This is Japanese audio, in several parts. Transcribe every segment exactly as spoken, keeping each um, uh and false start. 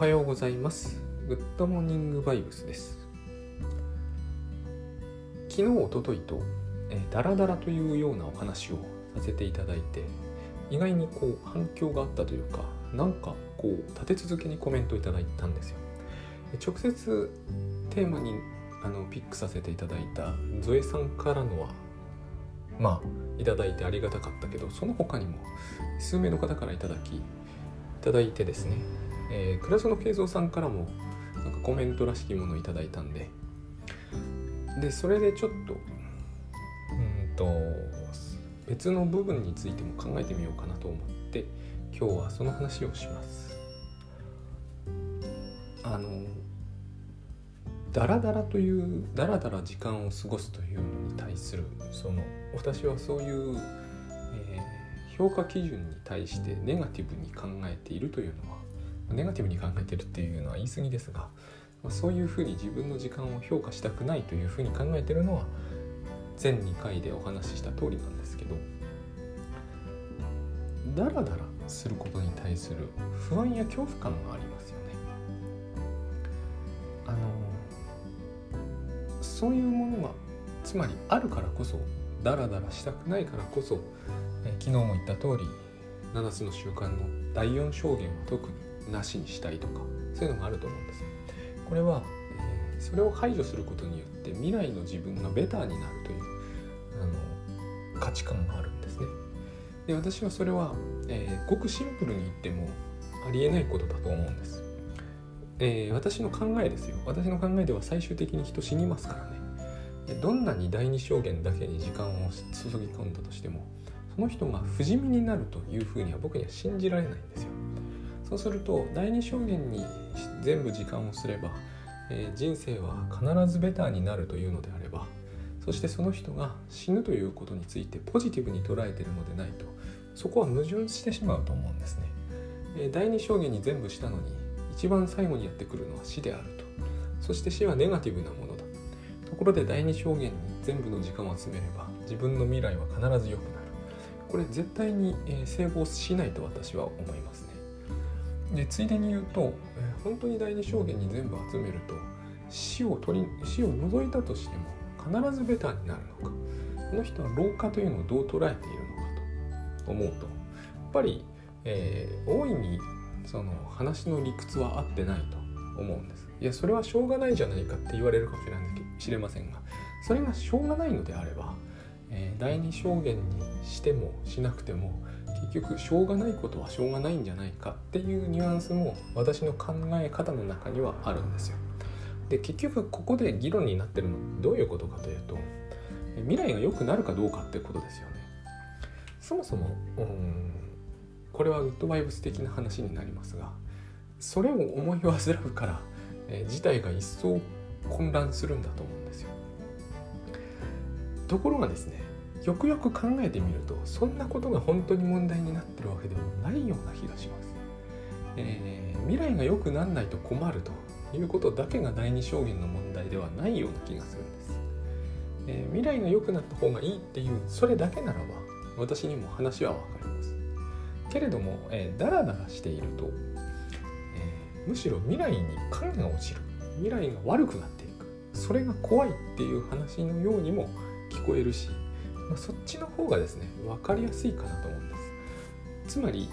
おはようございます。グッドモーニングバイブスです。昨日一昨日とダラダラというようなお話をさせていただいて、意外にこう反響があったというか、なんかこう立て続けにコメントいただいたんですよ。直接テーマにあのピックさせていただいたゾエさんからのはまあいただいてありがたかったけど、その他にも数名の方からいただきいただいてですね、えー、倉園慶三さんからもなんかコメントらしきものをいただいたんで、でそれでちょっとうんと別の部分についても考えてみようかなと思って、今日はその話をします。あのダラダラというダラダラ時間を過ごすというのに対するその私はそういう、えー、評価基準に対してネガティブに考えているというのは、ネガティブに考えているっていうのは言い過ぎですが、そういうふうに自分の時間を評価したくないというふうに考えているのは前にかいでお話しした通りなんですけど、ダラダラすることに対する不安や恐怖感がありますよね。あのそういうものがつまりあるからこそ、ダラダラしたくないからこそ、え昨日も言った通りななつの習慣のだいよん証言は特になしにしたいとか、そういうのがあると思うんです。これは、えー、それを排除することによって未来の自分がベターになるというあの価値観があるんですね。で私はそれは、えー、ごくシンプルに言ってもありえないことだと思うんです、えー、私の考えですよ。私の考えでは最終的に人死にますからね。どんなにだいに証言だけに時間を注ぎ込んだとしても、その人が不死身になるというふうには僕には信じられないんですよ。そうするとだいに証言に全部時間をすれば、えー、人生は必ずベターになるというのであれば、そしてその人が死ぬということについてポジティブに捉えているのでないと、そこは矛盾してしまうと思うんですね、えー、だいに証言に全部したのに一番最後にやってくるのは死であると。そして死はネガティブなものだ。ところでだいに証言に全部の時間を集めれば自分の未来は必ず良くなる。これ絶対に、えー、成功しないと私は思いますね。でついでに言うと、えー、本当にだいに証言に全部集めると死を取り死を除いたとしても必ずベターになるのか、この人は老化というのをどう捉えているのかと思うと、やっぱり、えー、大いにその話の理屈は合ってないと思うんです。いやそれはしょうがないじゃないかって言われるかもしれませんが、それがしょうがないのであれば、えー、だいに証言にしてもしなくても結局しょうがないことはしょうがないんじゃないかっていうニュアンスも私の考え方の中にはあるんですよ。で結局ここで議論になってるのはどういうことかというと、未来が良くなるかどうかってことですよね。そもそもうーんこれはグッドバイブス的な話になりますが、それを思い煩うから、えー、事態が一層混乱するんだと思うんですよ。ところがですね、よくよく考えてみるとそんなことが本当に問題になってるわけではないような気がします、えー、未来が良くならないと困るということだけがだいに証言の問題ではないような気がするんです、えー、未来が良くなった方がいいっていうそれだけならば私にも話はわかりますけれども、えー、だらだらしていると、えー、むしろ未来に影が落ちる、未来が悪くなっていく、それが怖いっていう話のようにも聞こえるし、まあ、そっちの方がですね分かりやすいかなと思うんです。つまり、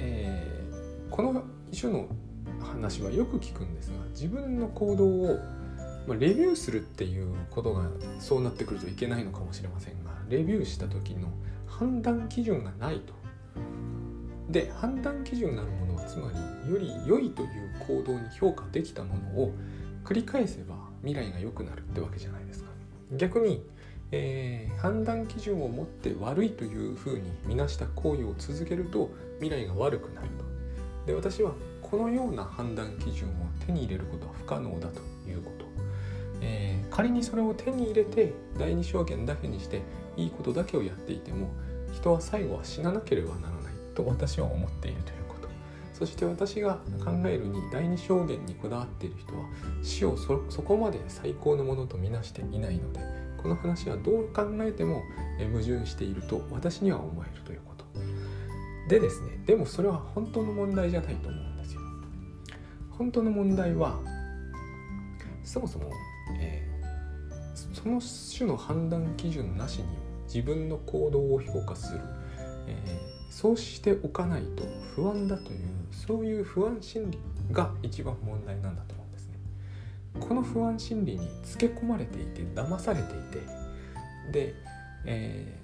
えー、この種の話はよく聞くんですが、自分の行動を、まあ、レビューするっていうことがそうなってくるといけないのかもしれませんが、レビューした時の判断基準がないと。で判断基準なるものはつまりより良いという行動に評価できたものを繰り返せば未来が良くなるってわけじゃないですか。逆にえー、判断基準を持って悪いというふうに見なした行為を続けると未来が悪くなると。で私はこのような判断基準を手に入れることは不可能だということ、えー、仮にそれを手に入れてだいに証言だけにしていいことだけをやっていても人は最後は死ななければならないと私は思っているということ。そして私が考えるにだいに証言にこだわっている人は死を そ, そこまで最高のものと見なしていないので、この話はどう考えても矛盾していると私には思えるということでですね、でもそれは本当の問題じゃないと思うんですよ。本当の問題はそもそも、えー、その種の判断基準なしに自分の行動を評価する、えー、そうしておかないと不安だという、そういう不安心理が一番問題なんだと思うんですね。この不安心理につけ込まれていて、騙されていて、で、え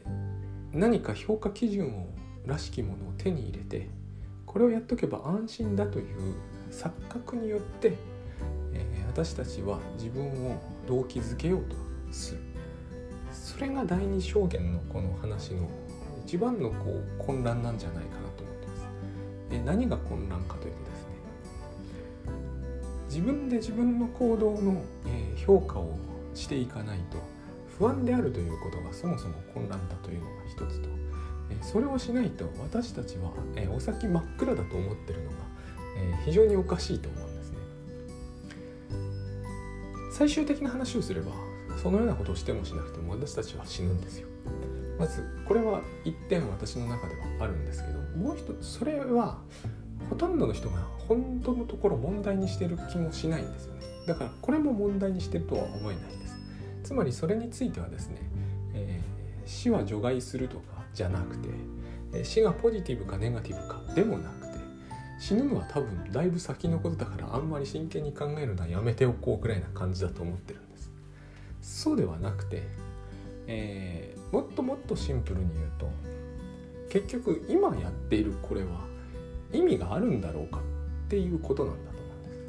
ー、何か評価基準をらしきものを手に入れて、これをやっとけば安心だという錯覚によって、えー、私たちは自分を動機づけようとする。それが第二象限のこの話の一番のこう混乱なんじゃないかなと思ってます。え、何が混乱かというとですね、自分で自分の行動の評価をしていかないと不安であるということがそもそも混乱だというのが一つと、それをしないと私たちはお先真っ暗だと思ってるのが非常におかしいと思うんですね。最終的な話をすれば、そのようなことをしてもしなくても私たちは死ぬんですよ。まずこれは一点私の中ではあるんですけど、もう一つ、それはほとんどの人が本当のところ問題にしている気もしないんですよね。だからこれも問題にしているとは思えないです。つまりそれについてはですね、えー、死は除外するとかじゃなくて、死がポジティブかネガティブかでもなくて、死ぬのは多分だいぶ先のことだから、あんまり真剣に考えるのはやめておこうくらいな感じだと思ってるんです。そうではなくて、えー、もっともっとシンプルに言うと、結局今やっているこれは意味があるんだろうかっていうことなんだと思うんで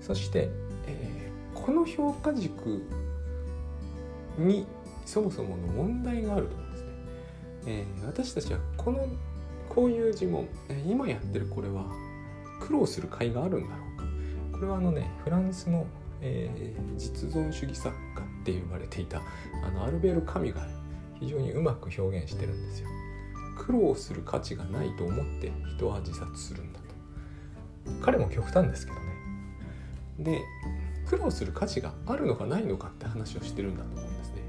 す。そして、えー、この評価軸にそもそもの問題があると思うんですね。えー、私たちはこのこういう自問、今やってるこれは苦労する甲斐があるんだろうか。これはあのね、フランスの、えー、実存主義作家って言われていたあのアルベール・カミュが非常にうまく表現してるんですよ。苦労する価値がないと思って人は自殺するんだと。彼も極端ですけどね。で、苦労する価値があるのかないのかって話をしてるんだと思うんですね。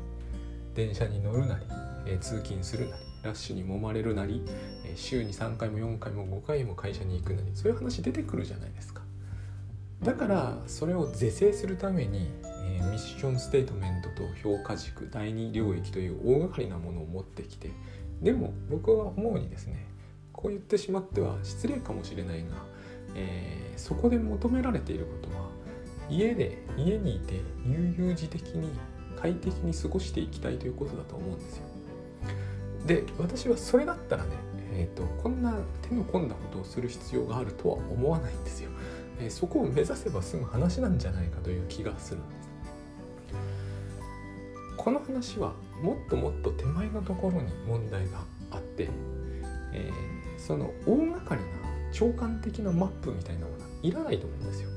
電車に乗るなり、えー、通勤するなり、ラッシュに揉まれるなり、週にさんかいもよんかいもごかいも会社に行くなり、そういう話出てくるじゃないですか。だからそれを是正するために、えー、ミッションステートメントと評価軸第二領域という大掛かりなものを持ってきて、でも僕は思うにですね、こう言ってしまっては失礼かもしれないが、えー、そこで求められていることは、家で家にいて悠々自適に快適に過ごしていきたいということだと思うんですよ。で、私はそれだったらね、えーと、こんな手の込んだことをする必要があるとは思わないんですよ。えー、そこを目指せば済む話なんじゃないかという気がするんです。この話はもっともっと手前のところに問題があって、えー、その大掛かりな長官的なマップみたいなものはいらないと思うんですよ。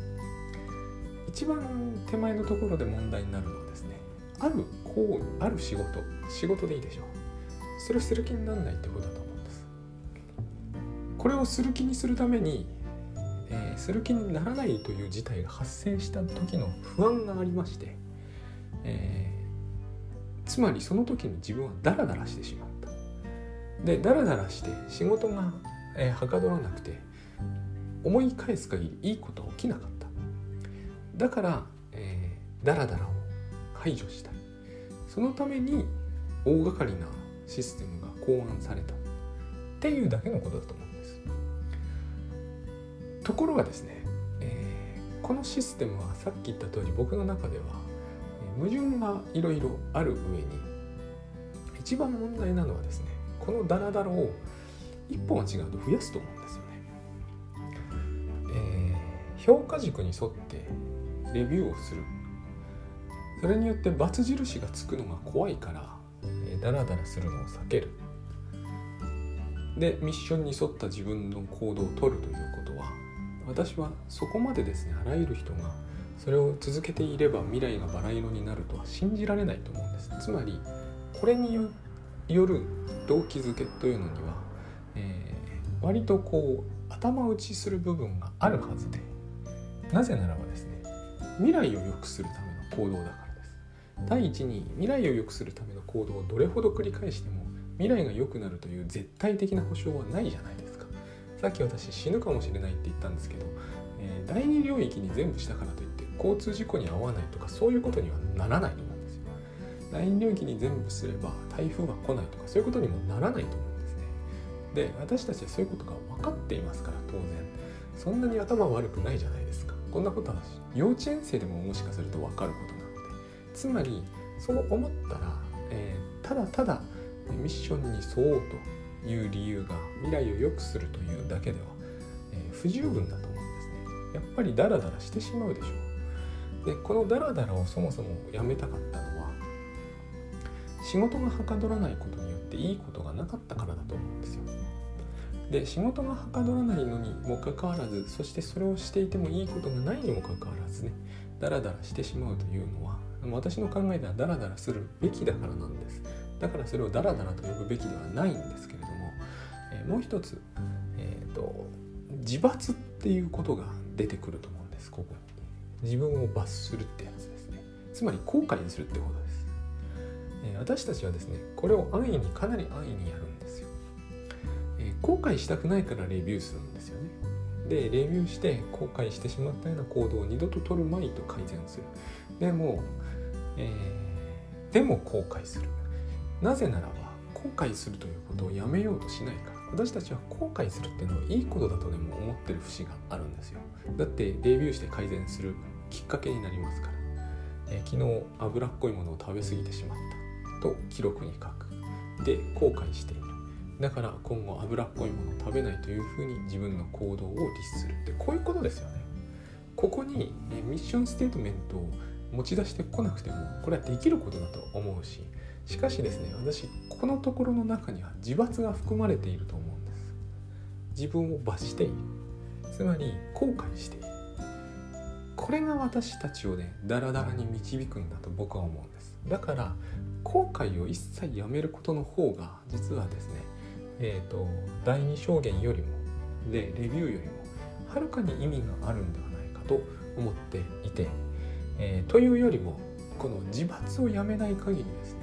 一番手前のところで問題になるのはですね、あるこうある仕事仕事でいいでしょう。それをする気にならないってことだと思うんです。これをする気にするために、えー、する気にならないという事態が発生した時の不安がありまして、えー、つまりその時に自分はダラダラしてしまった。で、ダラダラして仕事が、えー、はかどらなくて、思い返す限りいいことは起きなかった。だから、えー、ダラダラを排除したい。そのために大掛かりなシステムが考案されたっていうだけのことだと思うんです。ところがですね、えー、このシステムはさっき言った通り、僕の中では矛盾がいろいろある上に、一番問題なのはですね、このダラダラを一本は違うと増やすと思うんですよね。えー、評価軸に沿ってレビューをする、それによって×印がつくのが怖いからダラダラするのを避ける。で、ミッションに沿った自分の行動を取るということは、私はそこまでですね、あらゆる人がそれを続けていれば未来がバラ色になるとは信じられないと思うんです。つまりこれによる動機づけというのには、えー、割とこう頭打ちする部分があるはずで、なぜならばですね、未来を良くするための行動だから。第一に、未来を良くするための行動をどれほど繰り返しても未来が良くなるという絶対的な保証はないじゃないですか。さっき私死ぬかもしれないって言ったんですけど、えね、第二領域に全部したからといって交通事故に遭わないとかそういうことにはならないと思うんですよ。第二領域に全部すれば台風が来ないとかそういうことにもならないと思うんですね。で、私たちはそういうことが分かっていますから、当然そんなに頭悪くないじゃないですか。こんなことは幼稚園生でももしかすると分かることなので、つまりそう思ったら、えー、ただただミッションに沿おうという理由が未来を良くするというだけでは、えー、不十分だと思うんですね。やっぱりダラダラしてしまうでしょう。で、このダラダラをそもそもやめたかったのは、仕事がはかどらないことによっていいことがなかったからだと思うんですよ。で、仕事がはかどらないのにもかかわらず、そしてそれをしていてもいいことがないにもかかわらずね、ダラダラしてしまうというのは、私の考えではダラダラするべきだからなんです。だからそれをダラダラと呼ぶべきではないんですけれども、えー、もう一つ、えーと、自罰っていうことが出てくると思うんです。ここに自分を罰するってやつですね。つまり後悔するってことです、えー、私たちはですね、これを安易に、かなり安易にやるんですよ。後悔したくないからレビューするんですよね。で、レビューして後悔してしまったような行動を二度と取るまいと改善する。でも、えー、でも後悔する。なぜならば、後悔するということをやめようとしないから。私たちは後悔するっていうのはいいことだとでも思ってる節があるんですよ。だってレビューして改善するきっかけになりますから、えー、昨日脂っこいものを食べ過ぎてしまったと記録に書く。で、後悔している。だから今後脂っこいものを食べないというふうに自分の行動を律するって、こういうことですよね。ここにミッションステートメントを持ち出してこなくても、これはできることだと思うし、しかしですね、私このところの中には自罰が含まれていると思うんです。自分を罰している、つまり後悔している。これが私たちをね、ダラダラに導くんだと僕は思うんです。だから後悔を一切やめることの方が、実はですね、えーと、第二証言よりも、で、レビューよりもはるかに意味があるんではないかと思っていて、えー、というよりも、この自罰をやめない限りですね、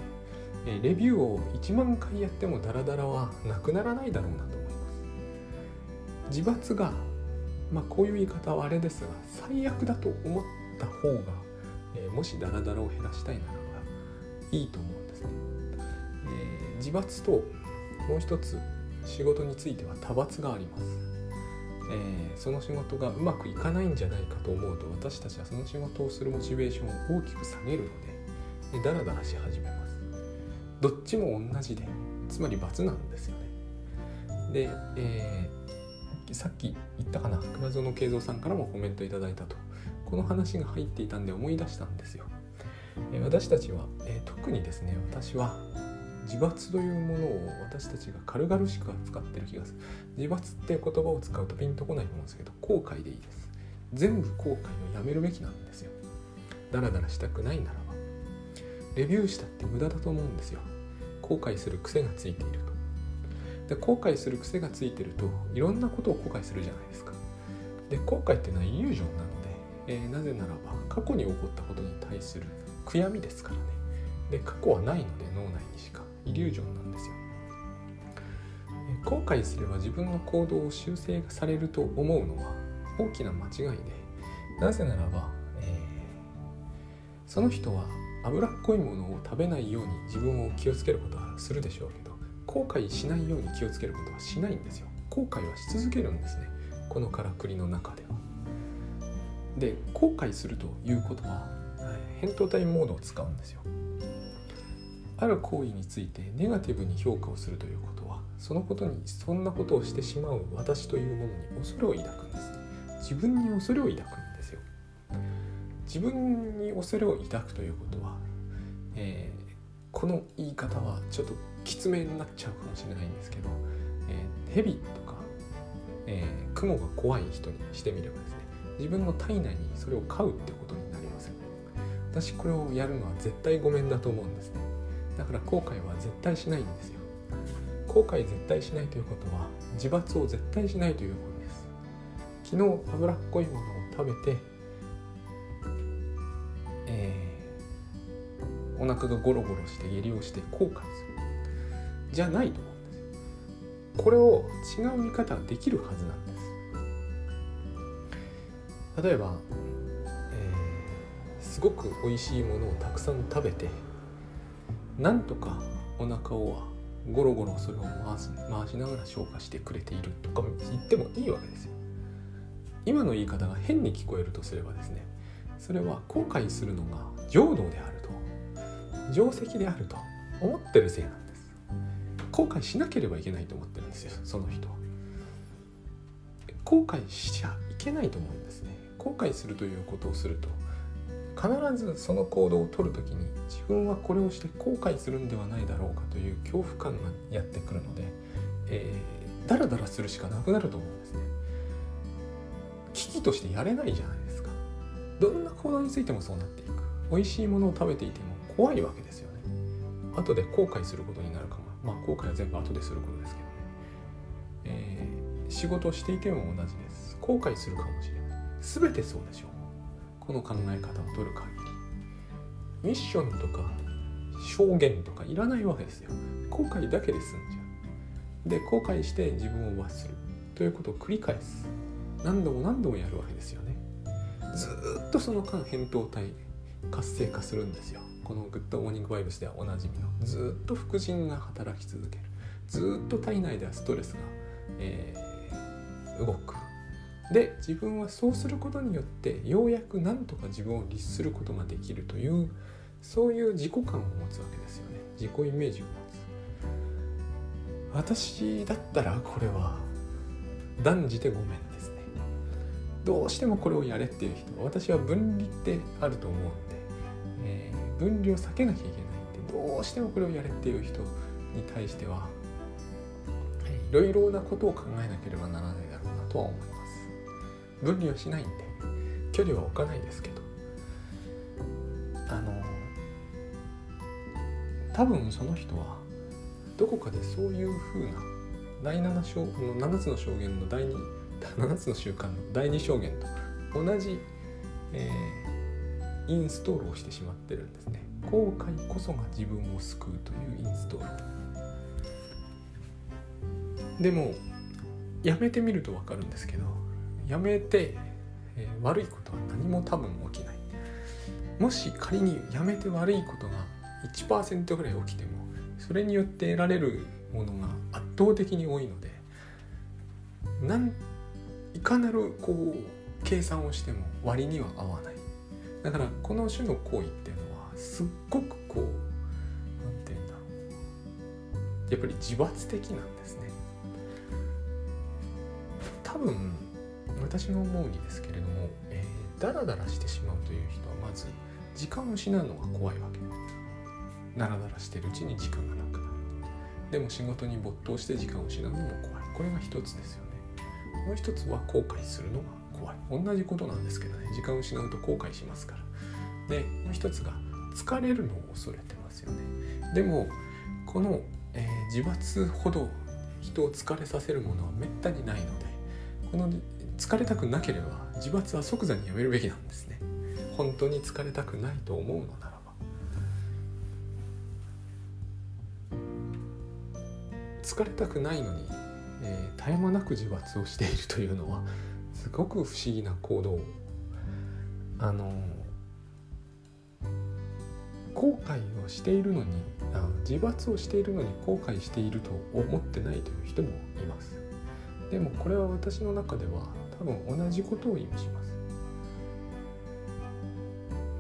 えー、レビューをいちまんかいやってもダラダラはなくならないだろうなと思います。自罰が、まあ、こういう言い方はあれですが、最悪だと思った方が、えー、もしダラダラを減らしたいならばいいと思うんですね、えー、自罰と、もう一つ、仕事については多罰があります、えー、その仕事がうまくいかないんじゃないかと思うと、私たちはその仕事をするモチベーションを大きく下げるので、で、ダラダラし始めます。どっちも同じで、つまり罰なんですよね。で、えー、さっき言ったかな、熊園慶三さんからもコメントいただいたと、この話が入っていたんで思い出したんですよ、えー、私たちは、えー、特にですね、私は自罰というものを私たちが軽々しく扱ってる気がする。自罰っていう言葉を使うとピンとこないと思うんですけど、後悔でいいです。全部後悔をやめるべきなんですよ。ダラダラしたくないならば、レビューしたって無駄だと思うんですよ。後悔する癖がついていると。で、後悔する癖がついていると、いろんなことを後悔するじゃないですか。で、後悔っていうのはイリュージョンなので、えー、なぜならば過去に起こったことに対する悔やみですからね。で、過去はないので、脳内にしかイリュージョンなんですよ。後悔すれば自分の行動を修正されると思うのは大きな間違いで、なぜならば、えー、その人は脂っこいものを食べないように自分を気をつけることはするでしょうけど、後悔しないように気をつけることはしないんですよ。後悔はし続けるんですね、このからくりの中では。で、後悔するということは扁桃体モードを使うんですよ。ある行為についてネガティブに評価をするということは、そのことに、そんなことをしてしまう私というものに恐れを抱くんですね。自分に恐れを抱くんですよ。自分に恐れを抱くということは、えー、この言い方はちょっときつめになっちゃうかもしれないんですけど、えー、蛇とか、えー、雲が怖い人にしてみればですね、自分の体内にそれを飼うってことになります。私これをやるのは絶対ごめんだと思うんですね。だから後悔は絶対しないんですよ。後悔絶対しないということは、自罰を絶対しないということです。昨日脂っこいものを食べて、えー、お腹がゴロゴロして下痢をして後悔するじゃないと思うんですよ。これを違う見方ができるはずなんです。例えば、えー、すごく美味しいものをたくさん食べて、なんとかお腹をはゴロゴロそれを回す、回しながら消化してくれているとか言ってもいいわけですよ。今の言い方が変に聞こえるとすればですね、それは後悔するのが情動であると、定石であると思ってるせいなんです。後悔しなければいけないと思ってるんですよ、その人は。後悔しちゃいけないと思うんですね。後悔するということをすると、必ずその行動を取るときに自分はこれをして後悔するんではないだろうかという恐怖感がやってくるので、えー、だらだらするしかなくなると思うんですね。危機としてやれないじゃないですか。どんな行動についてもそうなっていく。美味しいものを食べていても怖いわけですよね。後で後悔することになるかも。まあ後悔は全部後ですることですけどね。えー、仕事をしていても同じです。後悔するかもしれない。全てそうでしょう。この考え方を取る限りミッションとか証言とかいらないわけですよ。後悔だけで済んじゃう。で、後悔して自分を罰するということを繰り返す。何度も何度もやるわけですよね。ずっとその間扁桃体活性化するんですよ。このグッドモーニングバイブスではおなじみの、ずっと副腎が働き続ける、ずっと体内ではストレスが、えー、動く。で、自分はそうすることによってようやくなんとか自分を律することができるという、そういう自己感を持つわけですよね。自己イメージを持つ。私だったらこれは断じてごめんですね。どうしてもこれをやれっていう人は、私は分離ってあると思うんで、えー、分離を避けなきゃいけないんで、どうしてもこれをやれっていう人に対してはいろいろなことを考えなければならないだろうなとは思います。分離はしないんで、距離は置かないですけど、あの多分その人はどこかでそういう風なだいなな章のななつの証言のだいに、ななつの習慣のだいに証言と同じ、えー、インストールをしてしまってるんですね。後悔こそが自分を救うというインストール。でもやめてみると分かるんですけど、やめて、えー、悪いことは何も多分起きない。もし仮にやめて悪いことが いちパーセント ぐらい起きても、それによって得られるものが圧倒的に多いので、なんいかなるこう計算をしても割には合わない。だからこの種の行為っていうのはすっごくこう、なんていうんだろう、やっぱり自罰的なんですね。多分私の思うにですけれども、えー、だらだらしてしまうという人はまず時間を失うのが怖いわけです。だらだらしているうちに時間がなくなる。でも仕事に没頭して時間を失うのも怖い。これが一つですよね。もう一つは後悔するのが怖い。同じことなんですけどね。時間を失うと後悔しますから。で、もう一つが疲れるのを恐れてますよね。でもこの、えー、自罰ほど人を疲れさせるものはめったにないので、この疲れたくなければ自罰は即座にやめるべきなんですね。本当に疲れたくないと思うのならば、疲れたくないのに、えー、絶え間なく自罰をしているというのはすごく不思議な行動。あの後悔をしているのにあの自罰をしているのに後悔していると思ってないという人もいます。でもこれは私の中では多分同じことを意味しま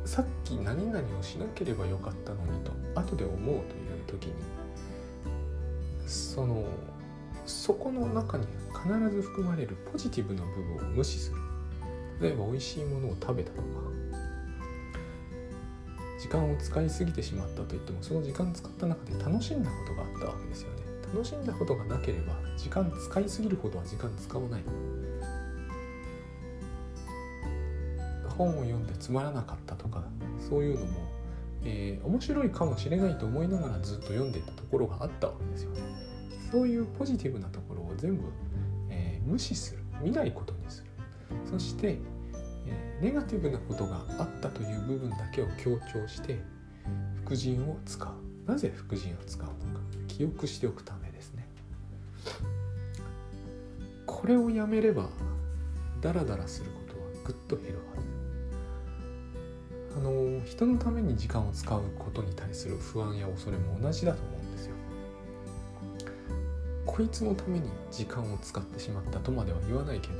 す。さっき何々をしなければよかったのにと後で思うという時に、そのそこの中に必ず含まれるポジティブな部分を無視する。例えば美味しいものを食べたとか、時間を使いすぎてしまったといっても、その時間使った中で楽しんだことがあったわけですよね。楽しんだことがなければ時間使いすぎるほどは時間使わない。本を読んでつまらなかったとか、そういうのも、えー、面白いかもしれないと思いながらずっと読んでいたところがあったわけですよね。そういうポジティブなところを全部、えー、無視する。見ないことにする。そして、えー、ネガティブなことがあったという部分だけを強調して副腎を使う。なぜ副腎を使うのか。記憶しておくためですね。これをやめればダラダラすることはぐっと減るはず。あの人のために時間を使うことに対する不安や恐れも同じだと思うんですよ。こいつのために時間を使ってしまったとまでは言わないけど、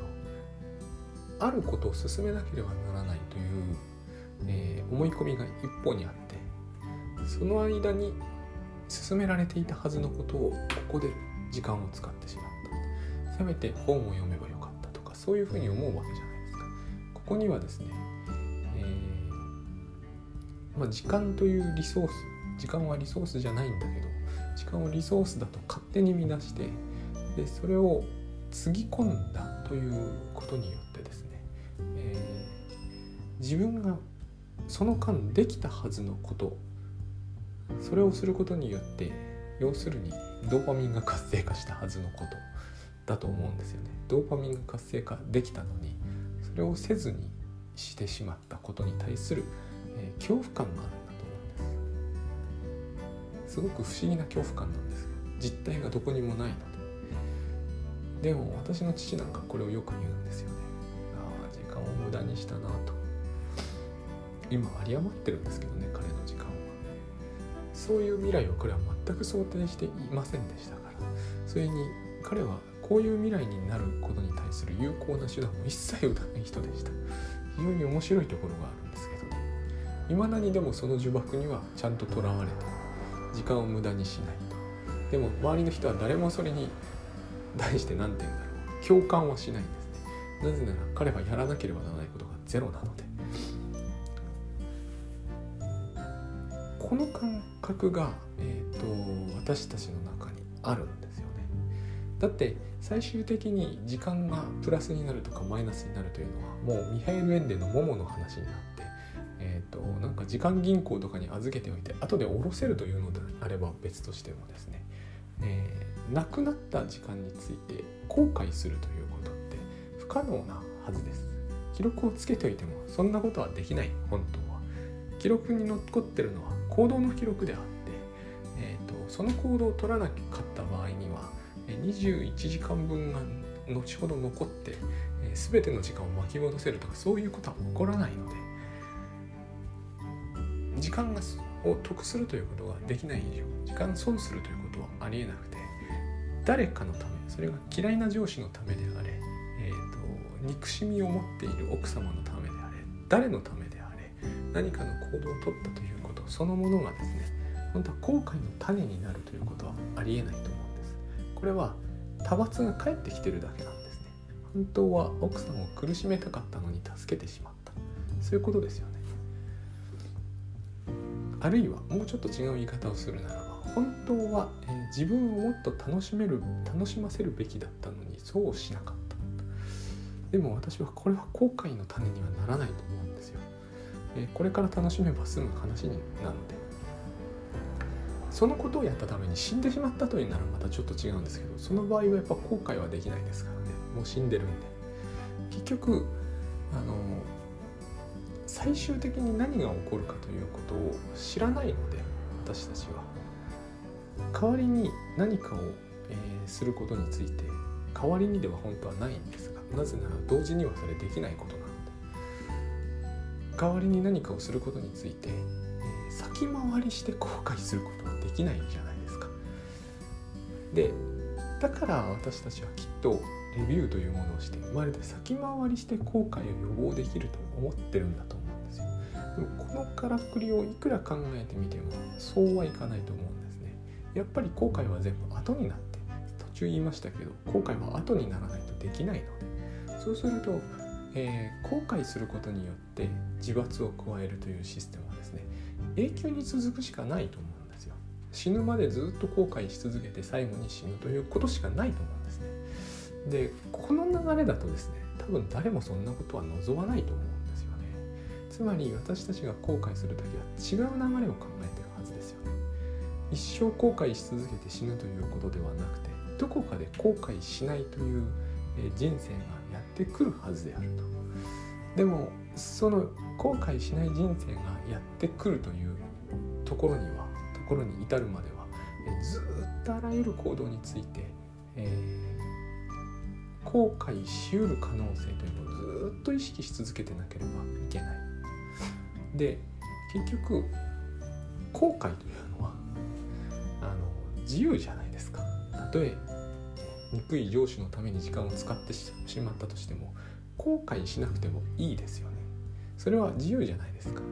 あることを進めなければならないという、えー、思い込みが一方にあって、その間に進められていたはずのことをここで時間を使ってしまった、せめて本を読めばよかったとか、そういうふうに思うわけじゃないですか。ここにはですね、えーまあ、時間というリソース、時間はリソースじゃないんだけど、時間をリソースだと勝手に見出して、でそれをつぎ込んだということによってですね、えー、自分がその間できたはずのこと、それをすることによって、要するにドーパミンが活性化したはずのことだと思うんですよね。ドーパミンが活性化できたのに、それをせずにしてしまったことに対する、えー、恐怖感があるんだと思うんです。すごく不思議な恐怖感なんですよ。実体がどこにもないので。でも私の父なんかこれをよく言うんですよね。ああ、時間を無駄にしたなと。今有り余ってるんですけどね、彼の時間は。そういう未来を彼は全く想定していませんでしたから、それに彼はこういう未来になることに対する有効な手段を一切打たない人でした。非常に面白いところがあるんですけどね。未だにでもその呪縛にはちゃんととらわれて、時間を無駄にしないと。でも周りの人は誰もそれに対して何て言うんだろう、共感はしないんですね。なぜなら彼はやらなければならないことがゼロなので。この感覚が、えー、と私たちの中にあるんですよね。だって最終的に時間がプラスになるとかマイナスになるというのは、もうミハイル・エンデのモモの話になって、えー、となんか時間銀行とかに預けておいて後で下ろせるというのであれば別としてもですね、えー、なくなった時間について後悔するということって不可能なはずです。記録をつけておいてもそんなことはできない。本当は記録に残ってるのは行動の記録であって、えー、とその行動を取らなかった場合にはにじゅういちじかんぶんが後ほど残って、えー、全ての時間を巻き戻せるとか、そういうことは起こらないので、時間を得するということができない以上、時間損するということはありえなくて、誰かのため、それが嫌いな上司のためであれ、えー、と憎しみを持っている奥様のためであれ、誰のためであれ、何かの行動を取ったというそのものがですね、本当は後悔の種になるということはありえないと思うんです。これは多罰が返ってきてるだけなんですね。本当は奥さんを苦しめたかったのに助けてしまった。そういうことですよね。あるいはもうちょっと違う言い方をするならば、本当は、えー、自分をもっと楽しめる、楽しませるべきだったのにそうしなかった。でも私はこれは後悔の種にはならないと思うんですよ。これから楽しめば済む話なので、そのことをやったために死んでしまったというならまたちょっと違うんですけど、その場合はやっぱ後悔はできないですからね。もう死んでるんで、結局あの最終的に何が起こるかということを知らないので、私たちは代わりに何かを、えー、することについて、代わりにでは本当はないんですが、なぜなら同時にはそれできないことなので、代わりに何かをすることについて、えー、先回りして後悔することはできないじゃないですか。で、だから私たちはきっとレビューというものをして、まるで先回りして後悔を予防できると思ってるんだと思うんですよ。でもこのからくりをいくら考えてみてもそうはいかないと思うんですね。やっぱり後悔は全部後になって、途中言いましたけど、後悔は後にならないとできないので、そうするとえー、後悔することによって自罰を加えるというシステムはですね、永久に続くしかないと思うんですよ。死ぬまでずっと後悔し続けて最後に死ぬということしかないと思うんですね。で、この流れだとですね、多分誰もそんなことは望まないと思うんですよね。つまり私たちが後悔するときは違う流れを考えているはずですよね。一生後悔し続けて死ぬということではなくて、どこかで後悔しないという人生がやってくるはずであると。でもその後悔しない人生がやってくるというところにはところに至るまでは、ずっとあらゆる行動について、えー、後悔しうる可能性というのをずっと意識し続けてなければいけない。で、結局後悔というのはあの自由じゃないですか。たとえ憎い上司のために時間を使ってしまったとしても後悔しなくてもいいですよね。それは自由じゃないですか。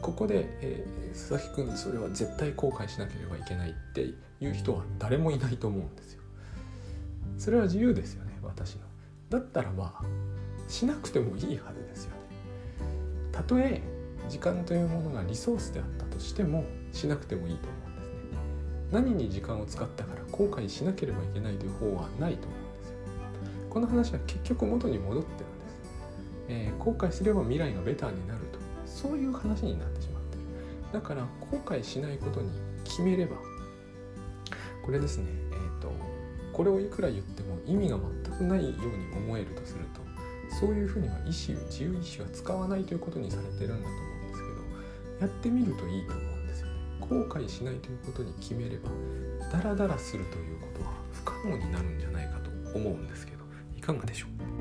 ここで、えー、佐々木くんそれは絶対後悔しなければいけないっていう人は誰もいないと思うんですよ。それは自由ですよね、私の。だったらまあしなくてもいいはずですよね。たとえ時間というものがリソースであったとしてもしなくてもいいと思うんですね。何に時間を使ったから後悔しなければいけないという方はないと思うんですよ。この話は結局元に戻ってるんです、えー、後悔すれば未来がベターになると、そういう話になってしまってる。だから後悔しないことに決めれば、これですね、えーと、これをいくら言っても意味が全くないように思えるとすると、そういうふうには意思、自由意思は使わないということにされてるんだと思うんですけど、やってみるといいと思うんですよね。後悔しないということに決めれば、ダラダラするということは不可能になるんじゃないかと思うんですけど、いかがでしょう。